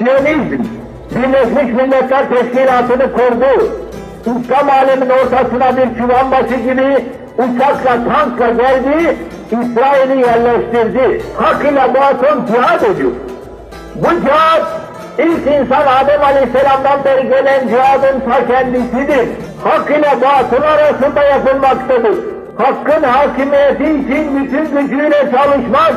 Siyonizm, Birleşmiş Milletler Teşkilatı'nı kurdu. İslam aleminin ortasına bir çuval başı gibi uçakla, tankla geldi, İsrail'i yerleştirdi. Hak ile batıl cihat ediyor. Bu cihat, ilk insan Adem Aleyhisselam'dan beri gelen cihadın ta kendisidir. Hak ile batıl arasında yapılmaktadır. Hakkın hakimiyeti için bütün gücüyle çalışmak,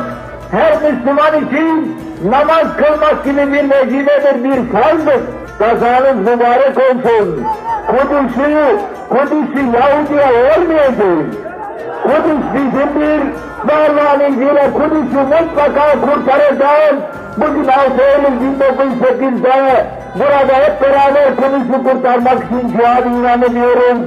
her Müslüman için namaz kılmak gibi bir vecibedir, bir farzdır. Kazanız mübarek olsun. Kudüs'ü Yahudi'ye vermeyeceğiz. Kudüs bizimdir. Allah'ın izniyle Kudüs'ü mutlaka kurtaracağız. Bugün 6 Eylül 1908'de burada hep beraber Kudüs'ü kurtarmak için cihada inanıyoruz.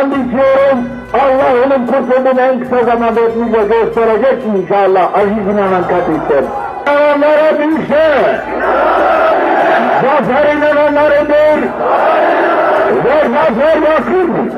And içiyorum. Allah onun kurtulduğunu en kısa zamanda hepimize gösterecek inşallah. Aziz inanan kardeşler. İnananlara düşe. Zafer inananlarıdır. Ve zafer yakındır.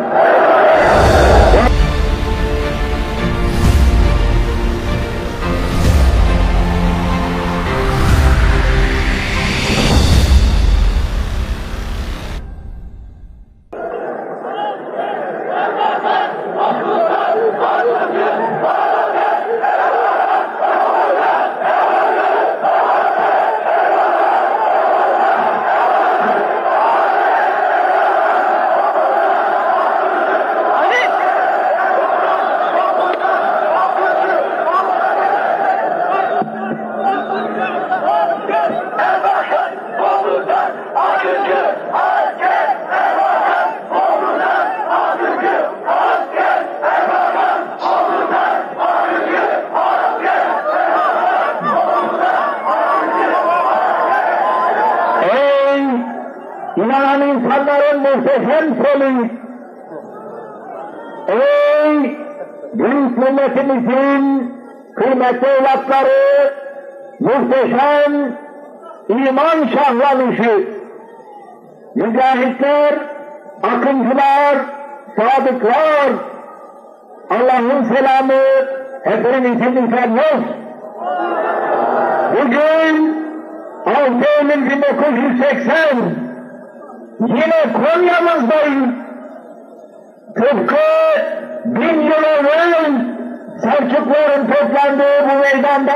Milletimizin kıymetli evlatları, muhteşem iman şahlanışı, mücahitler, akıncılar, sadıklar, Allah'ın selamı hepinizin üzerine olsun. Bugün 6 Eylül 1980 yine Konya'mızdayız. Tıpkı 1000 yıl evvel Selçukluların toplandığı bu meydanda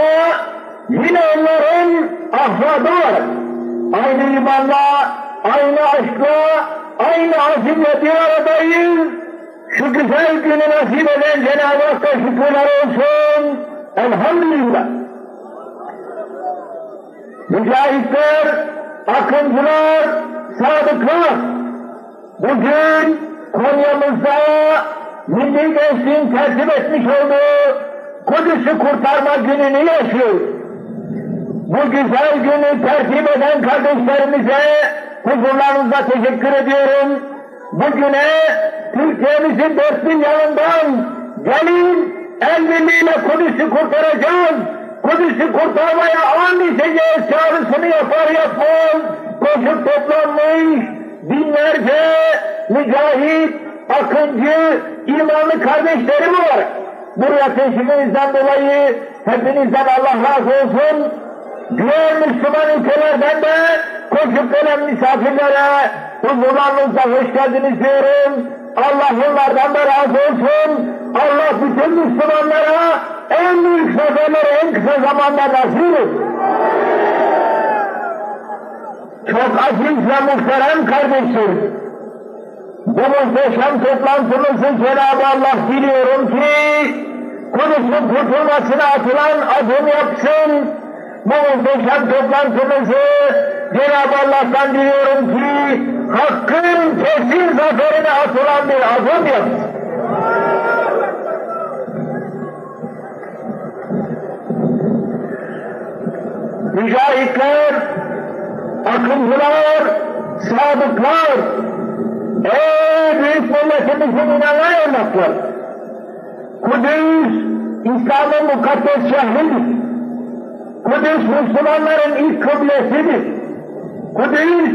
yine onların ahvadı var. Aynı imanla, aynı aşkla, aynı azimle bir aradayız. Şu güzel günü nasip eden Cenab-ı Hakk'a şükürler olsun. Elhamdülillah. Mücahitler, akıncılar, sadıklar. Bugün Konya'mızda Milli Gençliğin tertip etmiş olduğu Kudüs'ü kurtarma gününü yaşıyor. Bu güzel günü tertip eden kardeşlerimize huzurlarınıza teşekkür ediyorum. Bugüne Türkiye'mizin 4000 yanından gelin el birliğiyle Kudüs'ü kurtaracağız. Kudüs'ü kurtarmaya an içeceğiz çağrısını yapar yapmaz koşup toplanmış binlerce mücahit, akıncı, imanlı kardeşlerim var. Buraya teşvikinizden dolayı hepinizden Allah razı olsun. Diğer Müslüman ülkelerden de koşup gelen misafirlere huzurlarınızda hoş geldiniz diyorum. Allah bunlardan da razı olsun. Allah bütün Müslümanlara en büyük zaferleri en kısa zamanda nasip etsin. Çok aziz ve muhterem kardeşlerim. Bu muhteşem toplantımızı Cenab-ı Allah biliyorum ki Kudüs'ün kurtulmasına atılan adım yapsın. Bu muhteşem toplantımızı Cenab-ı Allah'tan biliyorum ki Hakk'ın kesin zaferine atılan bir adım yapsın. Mücahitler, akıncılar, sadıklar, ey büyük milletimizin inanan evlatları! Kudüs, İslam'ın mukaddes şehridir. Kudüs, Müslümanların ilk kıblesidir. Kudüs,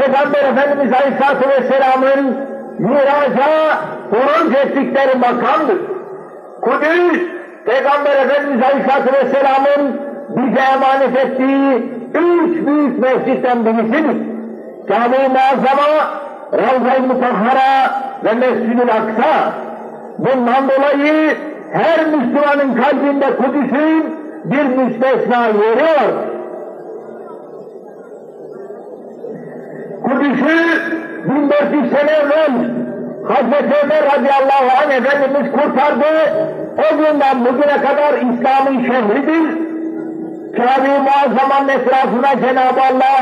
Peygamber Efendimiz Aleyhisselatü Vesselam'ın miraca huruc ettikleri makamdır. Kudüs, Peygamber Efendimiz Aleyhisselatü Vesselam'ın bize emanet ettiği üç büyük mescitten birisidir. Kabe-i Muazzama, Ravza-i Mutahhara ve Mescid-i Aksa. Bundan dolayı her Müslümanın kalbinde Kudüs'ün bir müstesna yeri var. Kudüs'ü 1400 sene evvel Hazreti Ömer radıyallahu anh Efendimiz kurtardı. O günden bugüne kadar İslam'ın şehridir. Kabe-i Muazzama'nın etrafına Cenab-ı Allah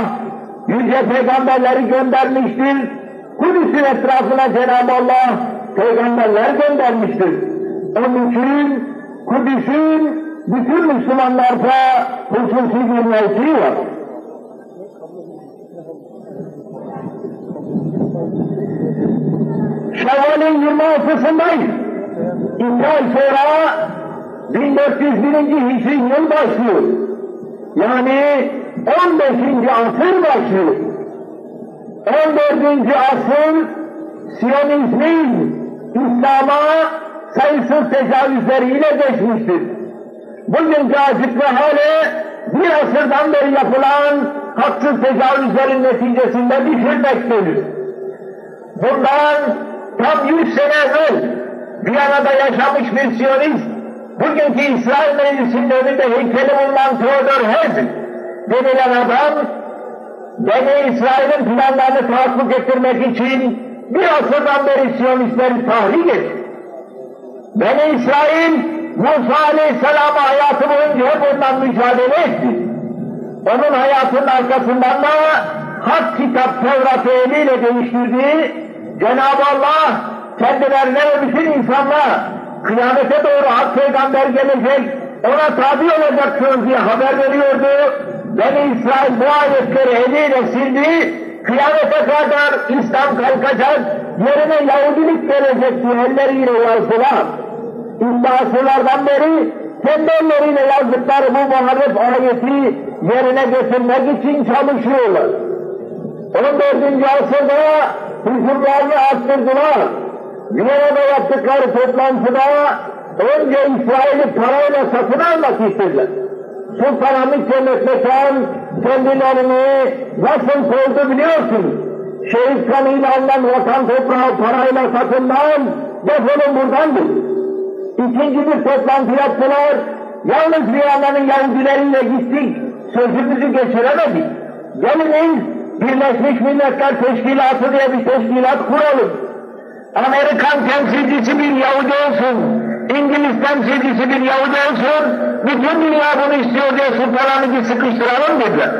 yüce peygamberleri göndermiştir. Kudüs'ün etrafına Cenab-ı Allah peygamberler göndermiştir. Onun için Kudüs'ün bütün Müslümanlarda hususi bir mevkii var. Şevval'in 26'sındayız. İki ay sonra 1401. Hicri yıl başlıyor. Yani 15. asır başlıyor. 14. asır Siyonizmin İslam'a sayısız tecavüzleriyle geçmiştir. Bugün cazip ve hale bir asırdan beri yapılan haksız tecavüzlerin neticesinde düşürmektedir. Bundan tam 100 sene evvel Viyana'da yaşamış bir Siyonist, bugünkü İsrail Meclisi'nin önünde heykeli bulunan Theodor Herzl denilen adam, Beni İsrail'in planlarını tahakkuk ettirmek için bir asırdan beri Siyonistleri tahrik etti. Beni İsrail, Musa Aleyhisselam'a hayatı boyunca hep ondan mücadele etti. Onun hayatının arkasından da hak kitap Tevrat'ı eliyle değiştirdi. Cenab-ı Allah kendilerine ve bütün insanlar kıyamete doğru hak peygamber gelecek, ona tabi olacaksınız diye haber veriyordu. Beni İsrail bu ayetleri eliyle sildi, kıyamete kadar İslam kalkacak, yerine Yahudilik gelecek diye elleriyle yazdılar. İddiasılardan beri kendi elleriyle yazdıkları bu muharref ayeti yerine getirmek için çalışıyorlar. 14. asırda huzurlarını arttırdılar. Viyana'da yaptıkları toplantıda önce İsrail'i parayla satın almak istediler. Sultan Hamid Han kendilerini nasıl koydu biliyorsunuz. Şehit kanıyla alınan vatan toprağı parayla satından defolun buradandır. İkinci bir toplantı yaptılar. Yalnız Viyana'nın Yahudileriyle gittik. Sözümüzü geçiremedik. Geliniz. Birleşmiş Milletler Teşkilatı diye bir teşkilat kuralım. Amerikan temsilcisi bir Yahudi olsun, İngiliz temsilcisi bir Yahudi olsun, bütün dünya bunu istiyor diye Sultan'ı bir sıkıştıralım dediler.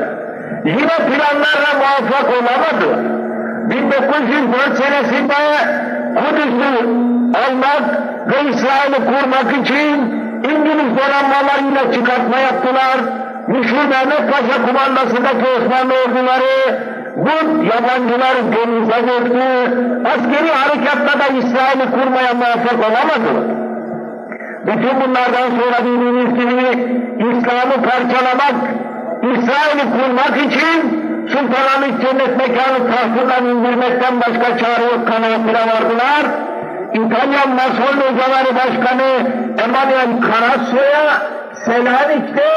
Yine planlarla muvaffak olamadı. 1904 senesinde Kudüs'ü almak ve İsrail'i kurmak için İngiliz donanmalarıyla çıkartma yaptılar. Müşhur Mehmet Paşa kumandasındaki Osmanlı orduları bu yabancıları denize vurdu. Askeri harekatta da İsrail'i kurmaya muvaffak olamadılar. Bütün bunlardan sonra bildiğiniz gibi İslam'ı parçalamak, İsrail'i kurmak için Sultan Hamid Cennet Mekanı tahtından indirmekten başka çare yok kanaatine vardılar. İtalyan Masonlu Ocaları Başkanı Emmanuel Karasso'ya Selanik'te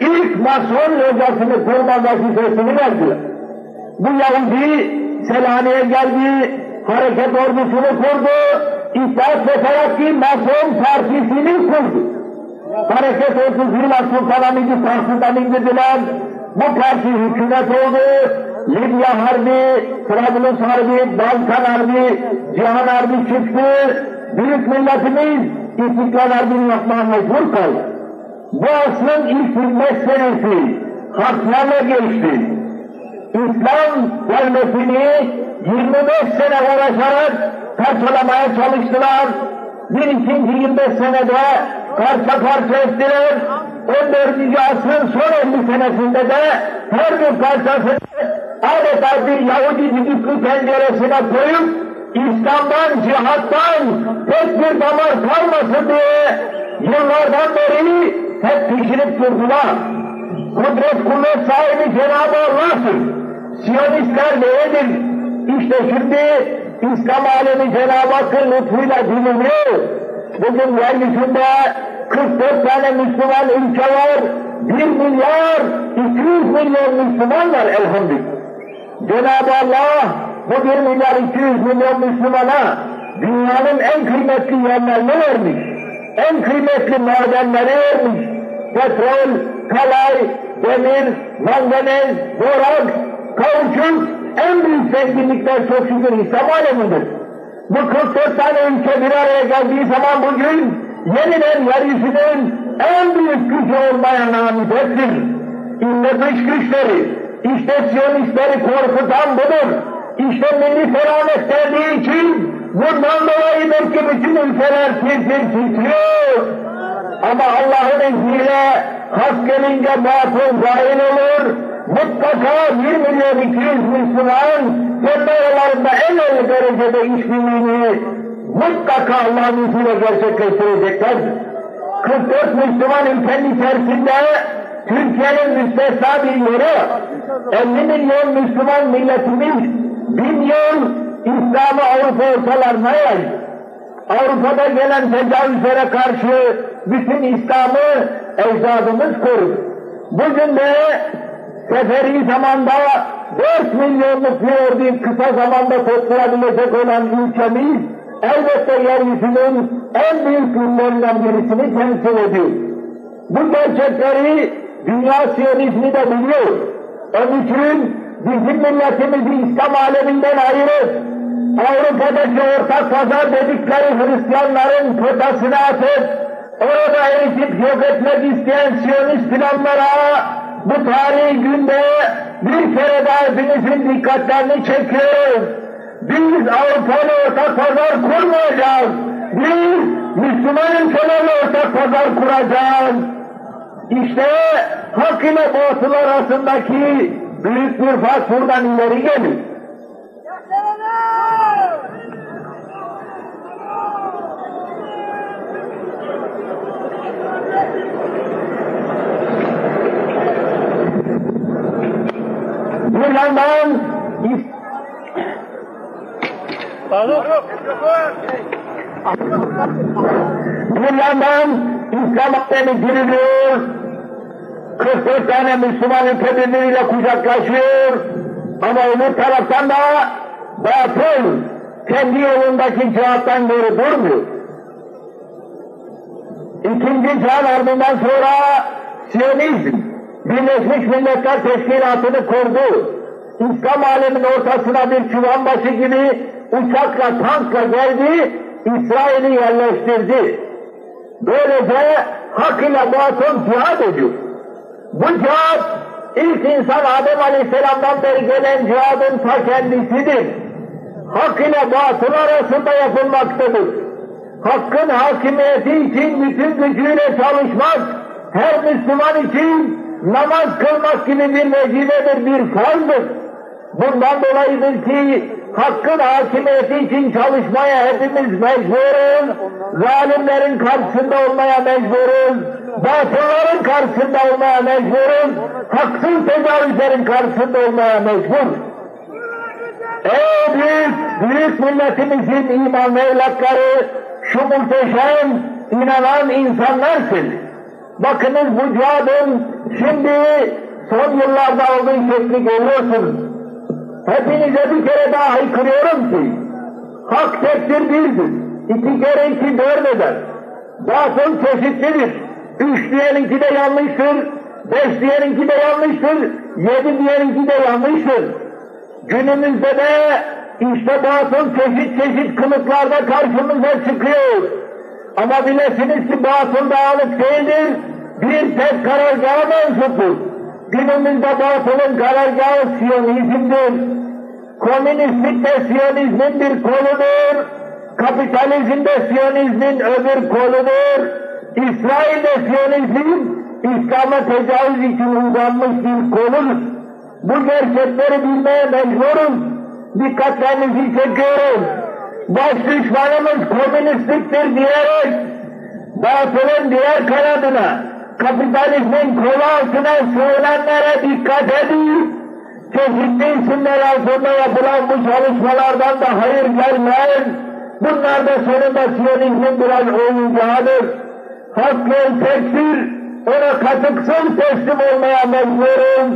ilk Mason locasını kurma vazifesini verdiler. Bu Yahudi Selanik'e geldi, hareket ordusunu kurdu, İttihat ve Terakki Mason Partisi'ni kurdu. Hareket ordusuyla Sultan Hamid'i tahtından indirdiler, bu parti hükümet oldu. Libya Harbi, Trablus Harbi, Balkan Harbi, Cihan Harbi çıktı. Büyük milletimiz İstiklal Harbi'ni yapmaya mecbur kaldı. Bu asrın ilk 25 senesi haklarla geçti. İslam devletini 25 sene uğraşarak parçalamaya çalıştılar. Bir ikinci 25 senede parça parça ettiler. 14. asrın son 50 senesinde de her bir parçasını adeta bir Yahudi düdüklü penceresine koyup İslam'dan, cihattan tek bir damar kalmasın diye yıllardan beri hep pişirip durdular. Kudret kuvvet sahibi Cenab-ı Allah'tır. Siyonistler neyedir? İşte şimdi İslam alemi Cenab-ı Hakk'ın lütfuyla dinliyor. Bugün yeryüzünde 44 tane Müslüman ülke var. 1.2 milyar Müslüman var elhamdülillah. Cenab-ı Allah bu 1.2 milyar Müslümana dünyanın en kıymetli yerlerini vermiş, en kıymetli madenleri vermiş, petrol, kalay, demir, manganez, borak, kauçuk, en büyük zenginlikler çok şükür İslam alemindir. Bu 44 tane ülke bir araya geldiği zaman bugün yeniden yeryüzünün en büyük gücü olmaya namidettir. İşte dış güçleri, işte siyonistleri korkutan budur. İşte milli feramet dediği için bundan dolayıdır ki bütün ülkeler titriyor. Ama Allah'ın izniyle hak gelince batıl zahil olur. Mutlaka 1.2 milyon Müslüman kendi aralarında en iyi derecede işbirliğini mutlaka Allah'ın izniyle gerçekleştirecekler. 44 Müslüman ülkenin içerisinde Türkiye'nin müstesna bir yeri, 50 milyon Müslüman milletimiz 1.000 yıl İslam'ı Avrupa ortalarına yaydı. Avrupa'da gelen tecavüzlere karşı bütün İslam'ı ecdadımız korudu. Bugün de seferi zamanda 4 milyonluk bir orduyu kısa zamanda toplayabilecek olan ülkemiz elbette yeryüzünün en büyük ünlerinden birisini temsil ediyor. Bu gerçekleri dünya siyonizmi de biliyor. Onun için bizim milletimizi İslam aleminden ayırır, Avrupa'daki ortak pazar dedikleri Hristiyanların potasını atıp orada eritip yok etmek isteyen siyonist planlara bu tarihi günde bir kere daha hepinizin dikkatlerini çekiyoruz. Biz Avrupa'yla ortak pazar kurmayacağız. Biz Müslüman ülkelerle ortak pazar kuracağız. İşte hak ile batıl arasındaki büyük bir fark buradan ileri gelir. Bir yandan İslam alemi diriliyor, 44 tane Müslüman ülke birbiriyle kucaklaşıyor ama öbür taraftan da batıl kendi yolundaki cihattan geri durmuyor. İkinci Cihan Harbi'nden sonra Siyonizm Birleşmiş Milletler Teşkilatı'nı kurdu. İslam aleminin ortasına bir çuvan başı gibi uçakla, tankla geldi, İsrail'i yerleştirdi. Böylece hak ile batıl cihad ediyor. Bu cihad ilk insan Adem Aleyhisselam'dan beri gelen cihadın ta kendisidir. Hak ile batıl arasında yapılmaktadır. Hakkın hakimiyeti için bütün gücüyle çalışmak, her Müslüman için namaz kılmak gibi bir vecibedir, bir farzdır. Bundan dolayıdır ki hakkın hakimiyeti için çalışmaya hepimiz mecburuz. Zalimlerin karşısında olmaya mecburuz. Batılların karşısında olmaya mecburuz. Haksız tecavüzlerin karşısında olmaya mecburuz. Ey büyük milletimizin iman evlatları, şu muhteşem inanan insanlarsınız. Bakınız bu cihadın şimdi son yıllarda olduğu şekli görüyorsunuz. Hepinize bir kere daha haykırıyorum ki, hak tektir birdir, 2 kere 2 4 eder. Batıl çeşitlidir, 3 diyeninki de yanlıştır, 5 diyeninki de yanlıştır, 7 diyeninki de yanlıştır. Günümüzde de işte batıl çeşit kılıklarda karşımıza çıkıyor. Ama bilesiniz ki batıl dağılık değildir, bir tek karargaha mensuptur. Günümüzde batılın karargahı siyonizmdir. Komünistlik de siyonizmin bir koludur. Kapitalizm de siyonizmin öbür koludur. İsrail de siyonizm, İslam'a tecavüz için uzanmış bir koludur. Bu gerçekleri bilmeye mecburum. Dikkatlerinizi çekiyorum. Baş düşmanımız komünistliktir diyerek batılın diğer kanadına, kapitalizmin kolu altına sığınanlara dikkat edin. Çeşitli isimler altında yapılan bu çalışmalardan da hayır gelmeyin. Bunlar da sonunda siyonizmin biraz oyuncağıdır. Hak yol tektir, ona katıksız teslim olmaya mecburum.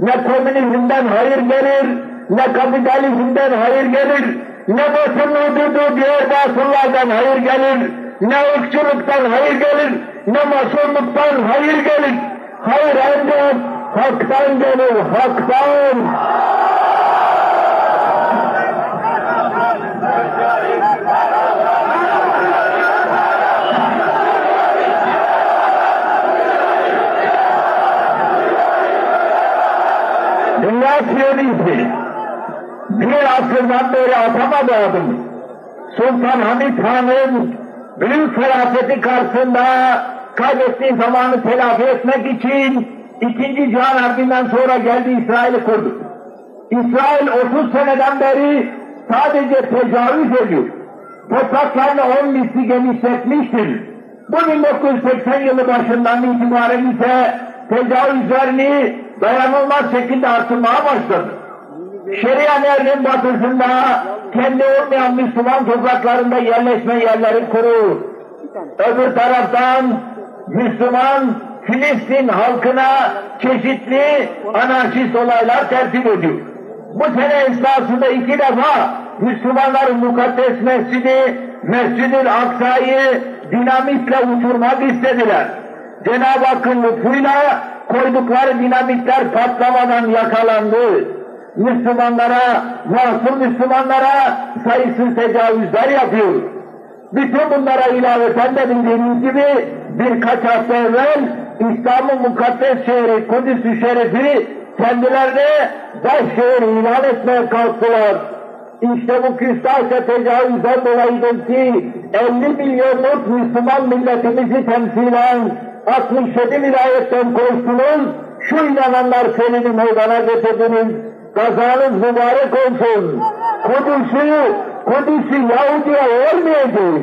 Ne komünizmden hayır gelir, ne kapitalizmden hayır gelir, ne basınlığı diğer basınlardan hayır gelir, ne ırkçılıktan hayır gelir, ne masonluktan hayır gelir. Hayır ancak haktan gelir, haktan. Dünya Siyonizmi bir asırdan beri atamadı adını. Sultan Hamid Han'ın büyük felafeti karşısında kaybettiği zamanı telafi etmek için 2. Cihan Harbi'nden sonra geldi, İsrail'i kurdu. İsrail 30 seneden beri sadece tecavüz ediyor. Topraklarını 10 misli genişletmiştir. Bu 1980 yılı başından itibaren ise tecavüzlerini dayanılmaz şekilde artırmaya başladı. Şeria nehrinin batısında kendi olmayan Müslüman topraklarında yerleşme yerleri kurur. Öbür taraftan Müslüman Filistin halkına çeşitli anarşist olaylar tertip ediyor. Bu sene esnasında 2 defa Müslümanların mukaddes mescidi, Mescid-ül Aksa'yı dinamitle uçurmak istediler. Cenab-ı Hakk'ın lütfuyla koydukları dinamitler patlamadan yakalandı. Müslümanlara, masum Müslümanlara sayısız tecavüzler yapıyor. Bütün bunlara ilaveten de bildiğiniz gibi birkaç hafta evvel İslam'ın mukaddes şehri Kudüs-ü Şerif'i kendilerine başşehir ilan etmeye kalktılar. İşte bu küstahça tecavüzden dolayıdır ki 50 milyonluk Müslüman milletimizi temsilen 67 vilayetten koştunuz, şu inananlar senini meydana getirdiniz. Gazanız mübarek olsun. Kudüs'ü Yahudi'ye vermeyeceğiz.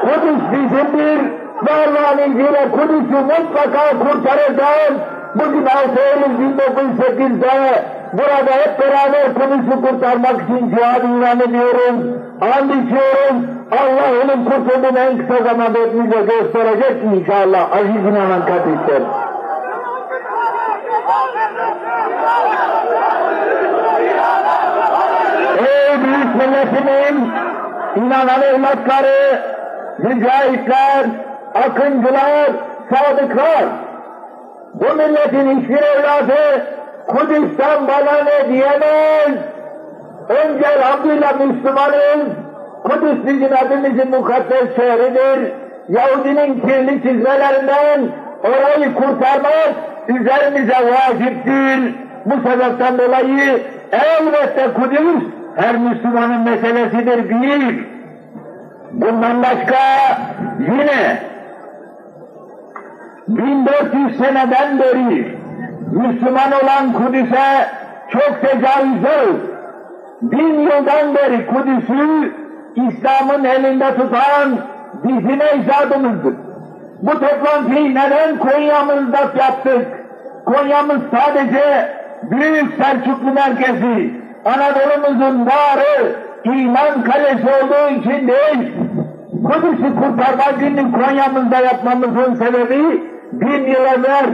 Kudüs bizimdir. Mevlana ile Kudüs'ü mutlaka kurtaracağız. Bugün 6 Eylül 1908'de burada hep beraber Kudüs'ü kurtarmak için cihad ilan ediyoruz. And içiyoruz. Allah onun kurtulduğunu en kısa zamanda hepimize gösterecek inşallah aziz inanan kardeşler. Ey büyük milletimin inanan evlatları, mücahitler, akıncılar, sadıklar, bu milletin hiçbir evladı Kudüs'ten bana ne diyemez. Önce hamdıyla Müslümanız, Kudüs bizim hepimizin mukaddes şehridir. Yahudinin kirli çizmelerinden orayı kurtarmak üzerimize vaciptir. Bu sebepten dolayı elbette Kudüs her Müslümanın meselesidir değil. Bundan başka yine 1400 seneden beri Müslüman olan Kudüs'e çok tecavüzler. 1000 yıldan beri Kudüs'ü İslam'ın elinde tutan bizim ecdadımızdır. Bu toplantıyı neden Konya'mızda yaptık? Konya'mız sadece Büyük Selçuklu merkezi, Anadolu'muzun bağrı, iman kalesi olduğu için değil, Kudüs'ü kurtarma gününü Konya'mızda yapmamızın sebebi 1000 yıl evvel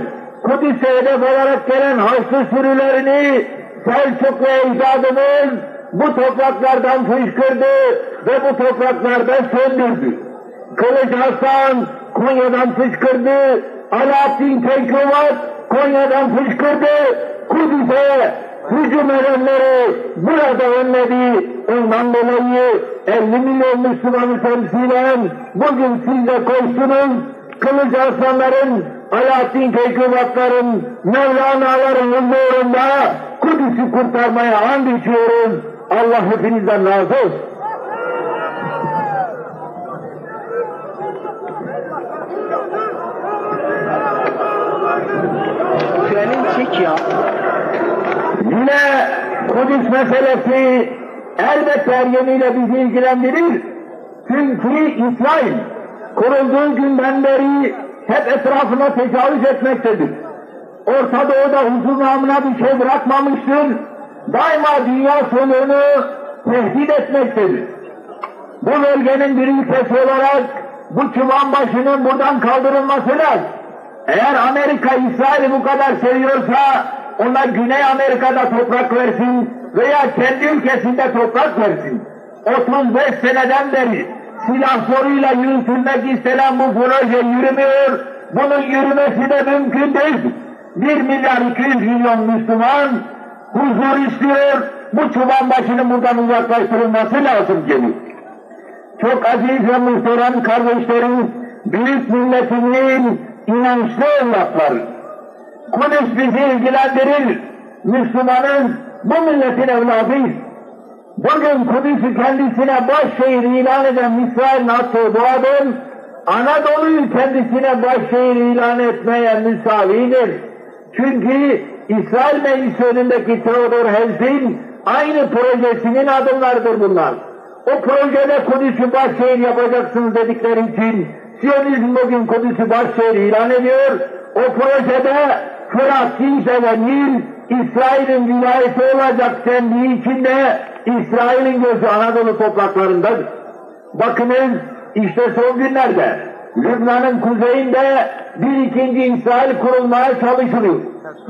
Kudüs'e hedef olarak gelen Haçlı sürülerini Selçuklu ecdadımız bu topraklardan fışkırdı ve bu topraklarda söndürdü. Kılıç Arslan Konya'dan fışkırdı, Alaaddin Keykubad Konya'dan fışkırdı, Kudüs'e hücum edenleri burada önledi. Ondan dolayı 50 milyon Müslümanı temsilen bugün siz de koştunuz. Kılıç Arslanların, Alaaddin Keykubadların, Mevlana'ların huzurunda Kudüs'ü kurtarmaya and içiyoruz. Allah hepinizden razı olsun. Yine Kudüs meselesi elbette her yönüyle bizi ilgilendirir. Çünkü İsrail kurulduğu günden beri hep etrafına tecavüz etmektedir. Orta Doğu'da huzur namına bir şey bırakmamıştır. Daima dünya sonunu tehdit etmektedir. Bu bölgenin bir ülkesi olarak bu çuban başının buradan kaldırılması lazım. Eğer Amerika İsrail'i bu kadar seviyorsa ona Güney Amerika'da toprak versin veya kendi ülkesinde toprak versin. 35 seneden beri silah zoruyla yürütülmek istenen bu proje yürümüyor. Bunun yürümesi de mümkün değil. 1.2 milyar Müslüman huzur istiyor. Bu çoban başının buradan uzaklaştırılması lazım geliyor. Çok aziz ve muhterem kardeşlerim, büyük milletinin inançlı evlatları. Kudüs bizi ilgilendirir. Müslümanız, bu milletin evladıyız. Bugün Kudüs'ü kendisine başşehir ilan eden İsrail'in attığı duadır, Anadolu'yu kendisine başşehir ilan etmeye müsavidir. Çünkü İsrail Meclisi önündeki Theodor Herzl'in aynı projesinin adımlardır bunlar. O projede Kudüs'ü başşehir yapacaksınız dedikleri için Siyonizm bugün Kudüs'ü başşehir ilan ediyor. O projede Fırat, Cinşe ve Nil İsrail'in vilayeti olacak dendiği için de İsrail'in gözü Anadolu topraklarındadır. Bakınız işte son günlerde Lübnan'ın kuzeyinde bir ikinci İsrail kurulmaya çalışılıyor.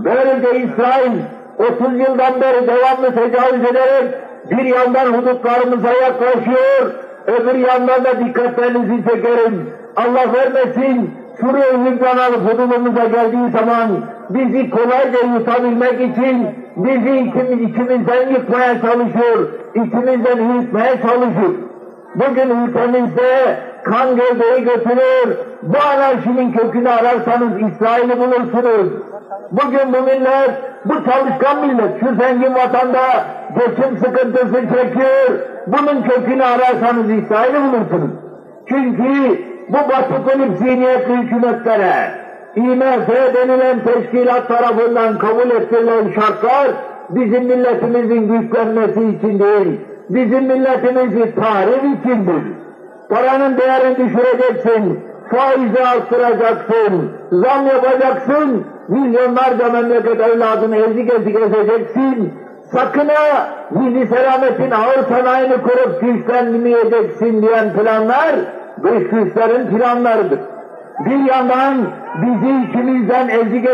Böylece İsrail 30 yıldan beri devamlı tecavüz ederek bir yandan hudutlarımıza yaklaşıyor, öbür yandan da dikkatlerinizi çekerim. Allah vermesin Suriye Lübnan'a hududumuza geldiği zaman bizi kolayca yutabilmek için bizi içimizden yıkmaya çalışıyor, içimizden yutmaya çalışıyor. Bugün ülkemizde kan gövdeyi götürür, bu anarşinin kökünü ararsanız İsrail'i bulursunuz. Bugün bu millet, bu çalışkan millet, şu zengin vatanda geçim sıkıntısı çekiyor, bunun kökünü ararsanız İsrail'i bulursunuz. Çünkü bu batı kulüp zihniyetli hükümetlere, IMF denilen teşkilat tarafından kabul ettirilen şartlar bizim milletimizin güçlenmesi için değil, bizim milletimizin tarih içindir. Paranın değerini düşüreceksin, faizi arttıracaksın, zam yapacaksın, milyonlarca memleket evladını ezik ezeceksin. Sakın ha, milli selametin ağır sanayini kurup güçlenmeyeceksin diyen planlar, dış güçlerin planlarıdır. Bir yandan bizi içimizden ezik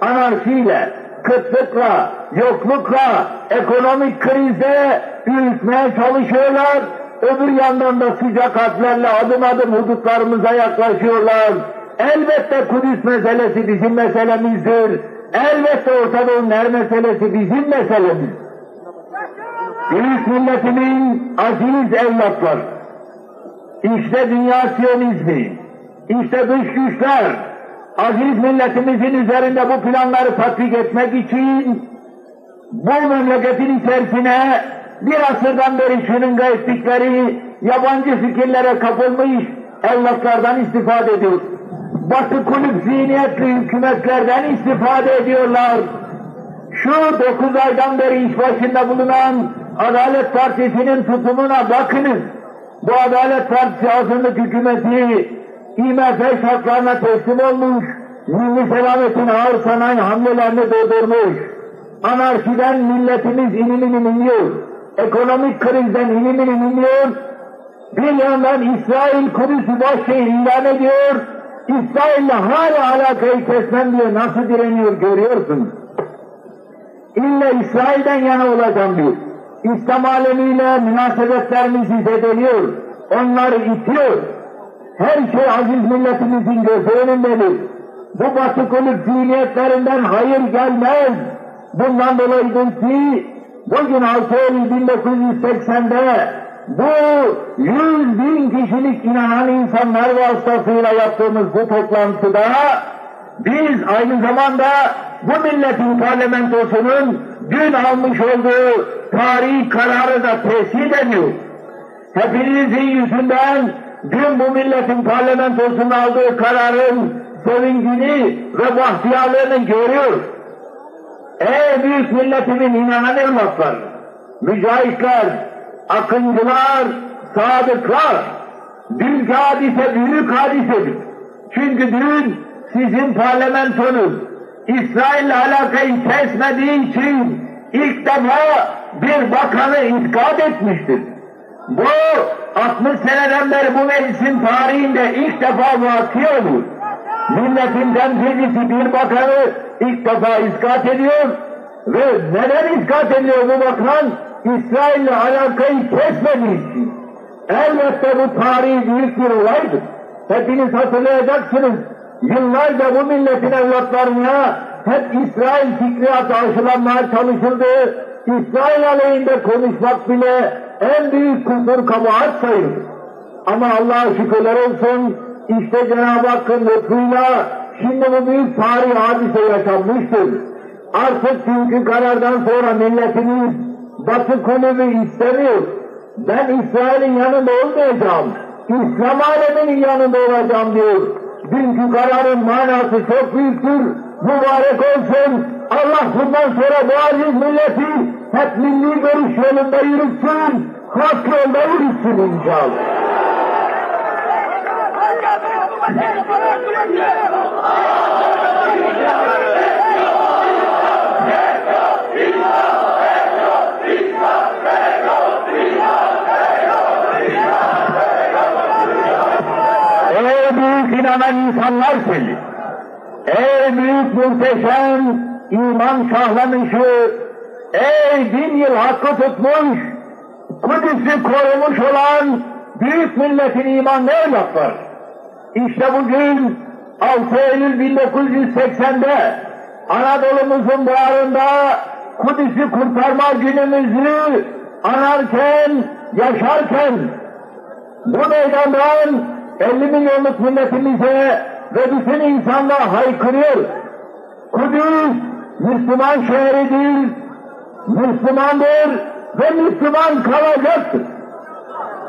anarşiyle, kıtlıkla, yoklukla, ekonomik krize yürütmeye çalışıyorlar. Öbür yandan da sıcak harflerle adım adım hudutlarımıza yaklaşıyorlar. Elbette Kudüs meselesi bizim meselemizdir. Elbette Orta Doğu'nun her meselesi bizim meselemiz. Büyük milletimin aziz evlatlar. İşte dünya Siyonizmi, işte dış güçler, aziz milletimizin üzerinde bu planları tatbik etmek için bu memleketin içerisine bir asırdan beri şırınga ettikleri yabancı fikirlere kapılmış evlatlardan istifade ediyor. Batı kulüp zihniyetli hükümetlerden istifade ediyorlar. Şu 9 aydan beri iş başında bulunan Adalet Partisi'nin tutumuna bakınız. Bu Adalet Partisi azınlık hükümeti IMF şartlarına teslim olmuş, milli selametin ağır sanayi hamlelerini doldurmuş. Anarşiden milletimiz inimini iniyor, ekonomik krizden inimini iniyor. Bir yandan İsrail Kudüs'ü başşehir ilan ediyor, İsrail'le hala alakayı kesmem diye nasıl direniyor görüyorsun. İlle İsrail'den yana olacağım diyor. İslam alemiyle münasebetlerimizi zedeliyor, onları itiyor. Her şey aziz milletimizin gözü önündedir. Bu batı kulüp zihniyetlerinden hayır gelmez. Bundan dolayıdır ki bugün 6 Eylül 1980'de bu 100.000 kişilik inanan insanlar vasıtasıyla yaptığımız bu toplantıda biz aynı zamanda bu milletin parlamentosunun dün almış olduğu tarihi kararı da teslim ediyor. Hepinizin yüzünden dün bu milletin parlamentosunun aldığı kararın sevincini ve bahtiyarlığını görüyoruz. Ey büyük milletimin inanan evlatları, mücahitler, akıncılar, sadıklar, dünkü hadise büyük hadisedir. Çünkü dün sizin parlamentonuz İsrail'le alakayı kesmediği için ilk defa bir bakanı iskat etmiştir. Bu 60 seneden beri bu meclisin tarihinde ilk defa vakı olur. milletinden birisi bir bakanı ilk defa iskat ediyor ve neden iskat ediyor bu bakan? İsrail'le alakayı kesmediği için. Elbette bu tarihi büyük bir olaydır. Hepiniz hatırlayacaksınız. Yıllarca bu milletin evlatlarına hep İsrail fikriyatı aşılanmaya çalışıldı. İsrail aleyhinde konuşmak bile en büyük kusur kabahat sayılır. Ama Allah'a şükürler olsun, işte Cenab-ı Hakk'ın lütfuyla şimdi bu büyük tarihi hadise yaşanmıştır. Artık dünkü karardan sonra milletimiz Batı kulübü istemiyor. Ben İsrail'in yanında olmayacağım, İslam aleminin yanında olacağım diyor. Dünkü kararın manası çok büyüktür, mübarek olsun. Allah bundan sonra bu aziz milleti hep milli görüş yolunda yürütsün, hak yolda yürütsün inşallah. Ey büyük inanan insanlar siz, ey büyük muhteşem iman şahlamışı, ey bin yıl hakkı tutmuş, Kudüs'ü korumuş olan büyük milletin imanlı evlatlar. İşte bugün 6 Eylül 1980'de Anadolu'muzun bağrında Kudüs'ü kurtarma günümüzü anarken, yaşarken bu meydandan 50 milyonluk milletimize ve bütün insanlığa haykırıyor. Kudüs Müslüman şehridir, Müslümandır ve Müslüman kalacaktır.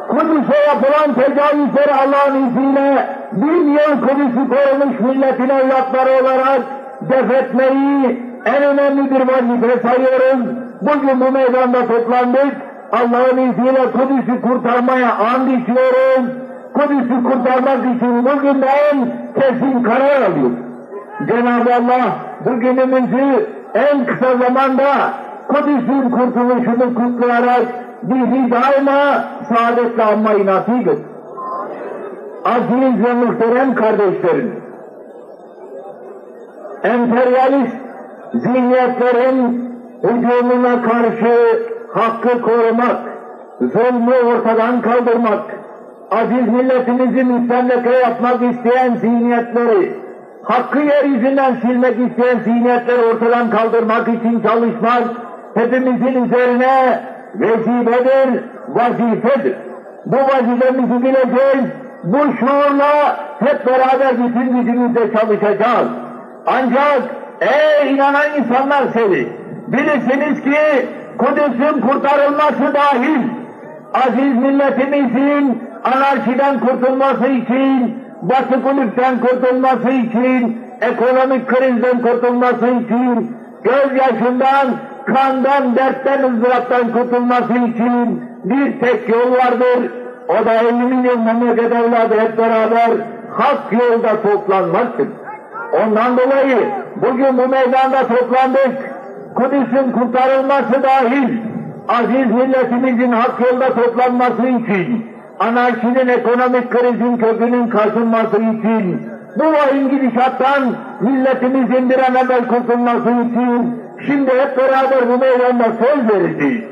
Kudüs'e yapılan tecavüzleri Allah'ın izniyle bin yıl Kudüs'ü korumuş milletin evlatları olarak defetmeyi en önemli bir vazife sayıyoruz. Bugün bu meydanda toplandık. Allah'ın izniyle Kudüs'ü kurtarmaya and içiyoruz. Kudüs'ü kurtarmak için bugünden kesin karar alıyoruz. Cenab-ı Allah bugünümüzü en kısa zamanda Kudüs'ün kurtuluşunu kutlayarak bizi daima saadetle anmayı nasip et. Aziz ve muhterem kardeşlerim, emperyalist zihniyetlerin hücumuna karşı hakkı korumak, zulmü ortadan kaldırmak, aziz milletimizi müstemleke yapmak isteyen zihniyetleri, hakkı yeryüzünden silmek isteyen zihniyetleri ortadan kaldırmak için çalışmak hepimizin üzerine vecibedir, vazifedir. Bu vazifemizi bileceğiz, bu şuurla hep beraber bütün gücümüzle çalışacağız. Ancak ey inanan insanlar seni, bilirsiniz ki Kudüs'ün kurtarılması dahil aziz milletimizin anarşiden kurtulması için, Batı kulüpten kurtulması için, ekonomik krizden kurtulması için, gözyaşından, kandan, dertten, ızdıraptan kurtulması için bir tek yol vardır. O da 50 milyon memleket evladı hep beraber hak yolda toplanmaktır. Ondan dolayı bugün bu meydanda toplandık. Kudüs'ün kurtarılması dahil aziz milletimizin hak yolda toplanması için, anarşinin, ekonomik krizin kökünün kazınması için, bu vahim gidişattan milletimizin bir an evvel kurtulması için şimdi hep beraber bu meydanda söz vereceğiz.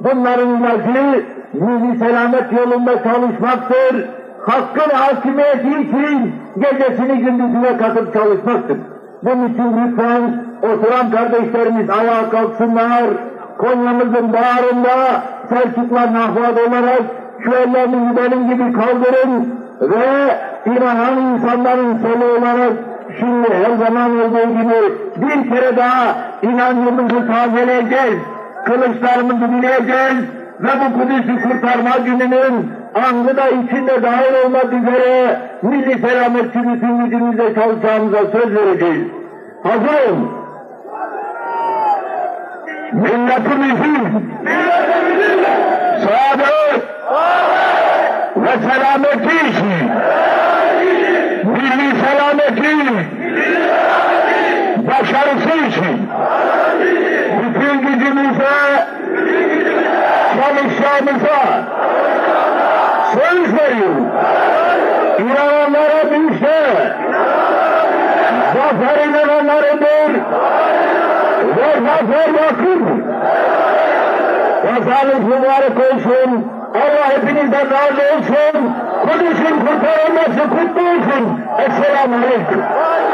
Bunların ilacı milli selamet yolunda çalışmaktır. Hakkın hakimiyeti için gecesini gündüzüne katıp çalışmaktır. Bunun için lütfen oturan kardeşlerimiz ayağa kalksınlar. Konya'mızın bağrında Selçuklar nahvad olarak şu ellerini benim gibi kaldırın ve inanan insanların solu olarak şimdi her zaman olduğu gibi bir kere daha inancımızı tazeleyeceğiz, kılıçlarımızı bileceğiz ve bu Kudüs'ü kurtarma gününün anlı da içinde dahil olmak üzere milli selametçi bütün gücümüzle çalışacağımıza söz vereceğiz. Hazır olun. Milletimizin saadet ve selameti için, milli selametin başarısı için bütün gücümüze çalışacağımıza söz veriyorum. İnananlara bir şey Kur'an-ı Vakıf vatanı mübarek olsun. Allah hepinizden razı olsun. Kudüs'ün kurtarılması kutlu olsun. Esselamu Aleyküm.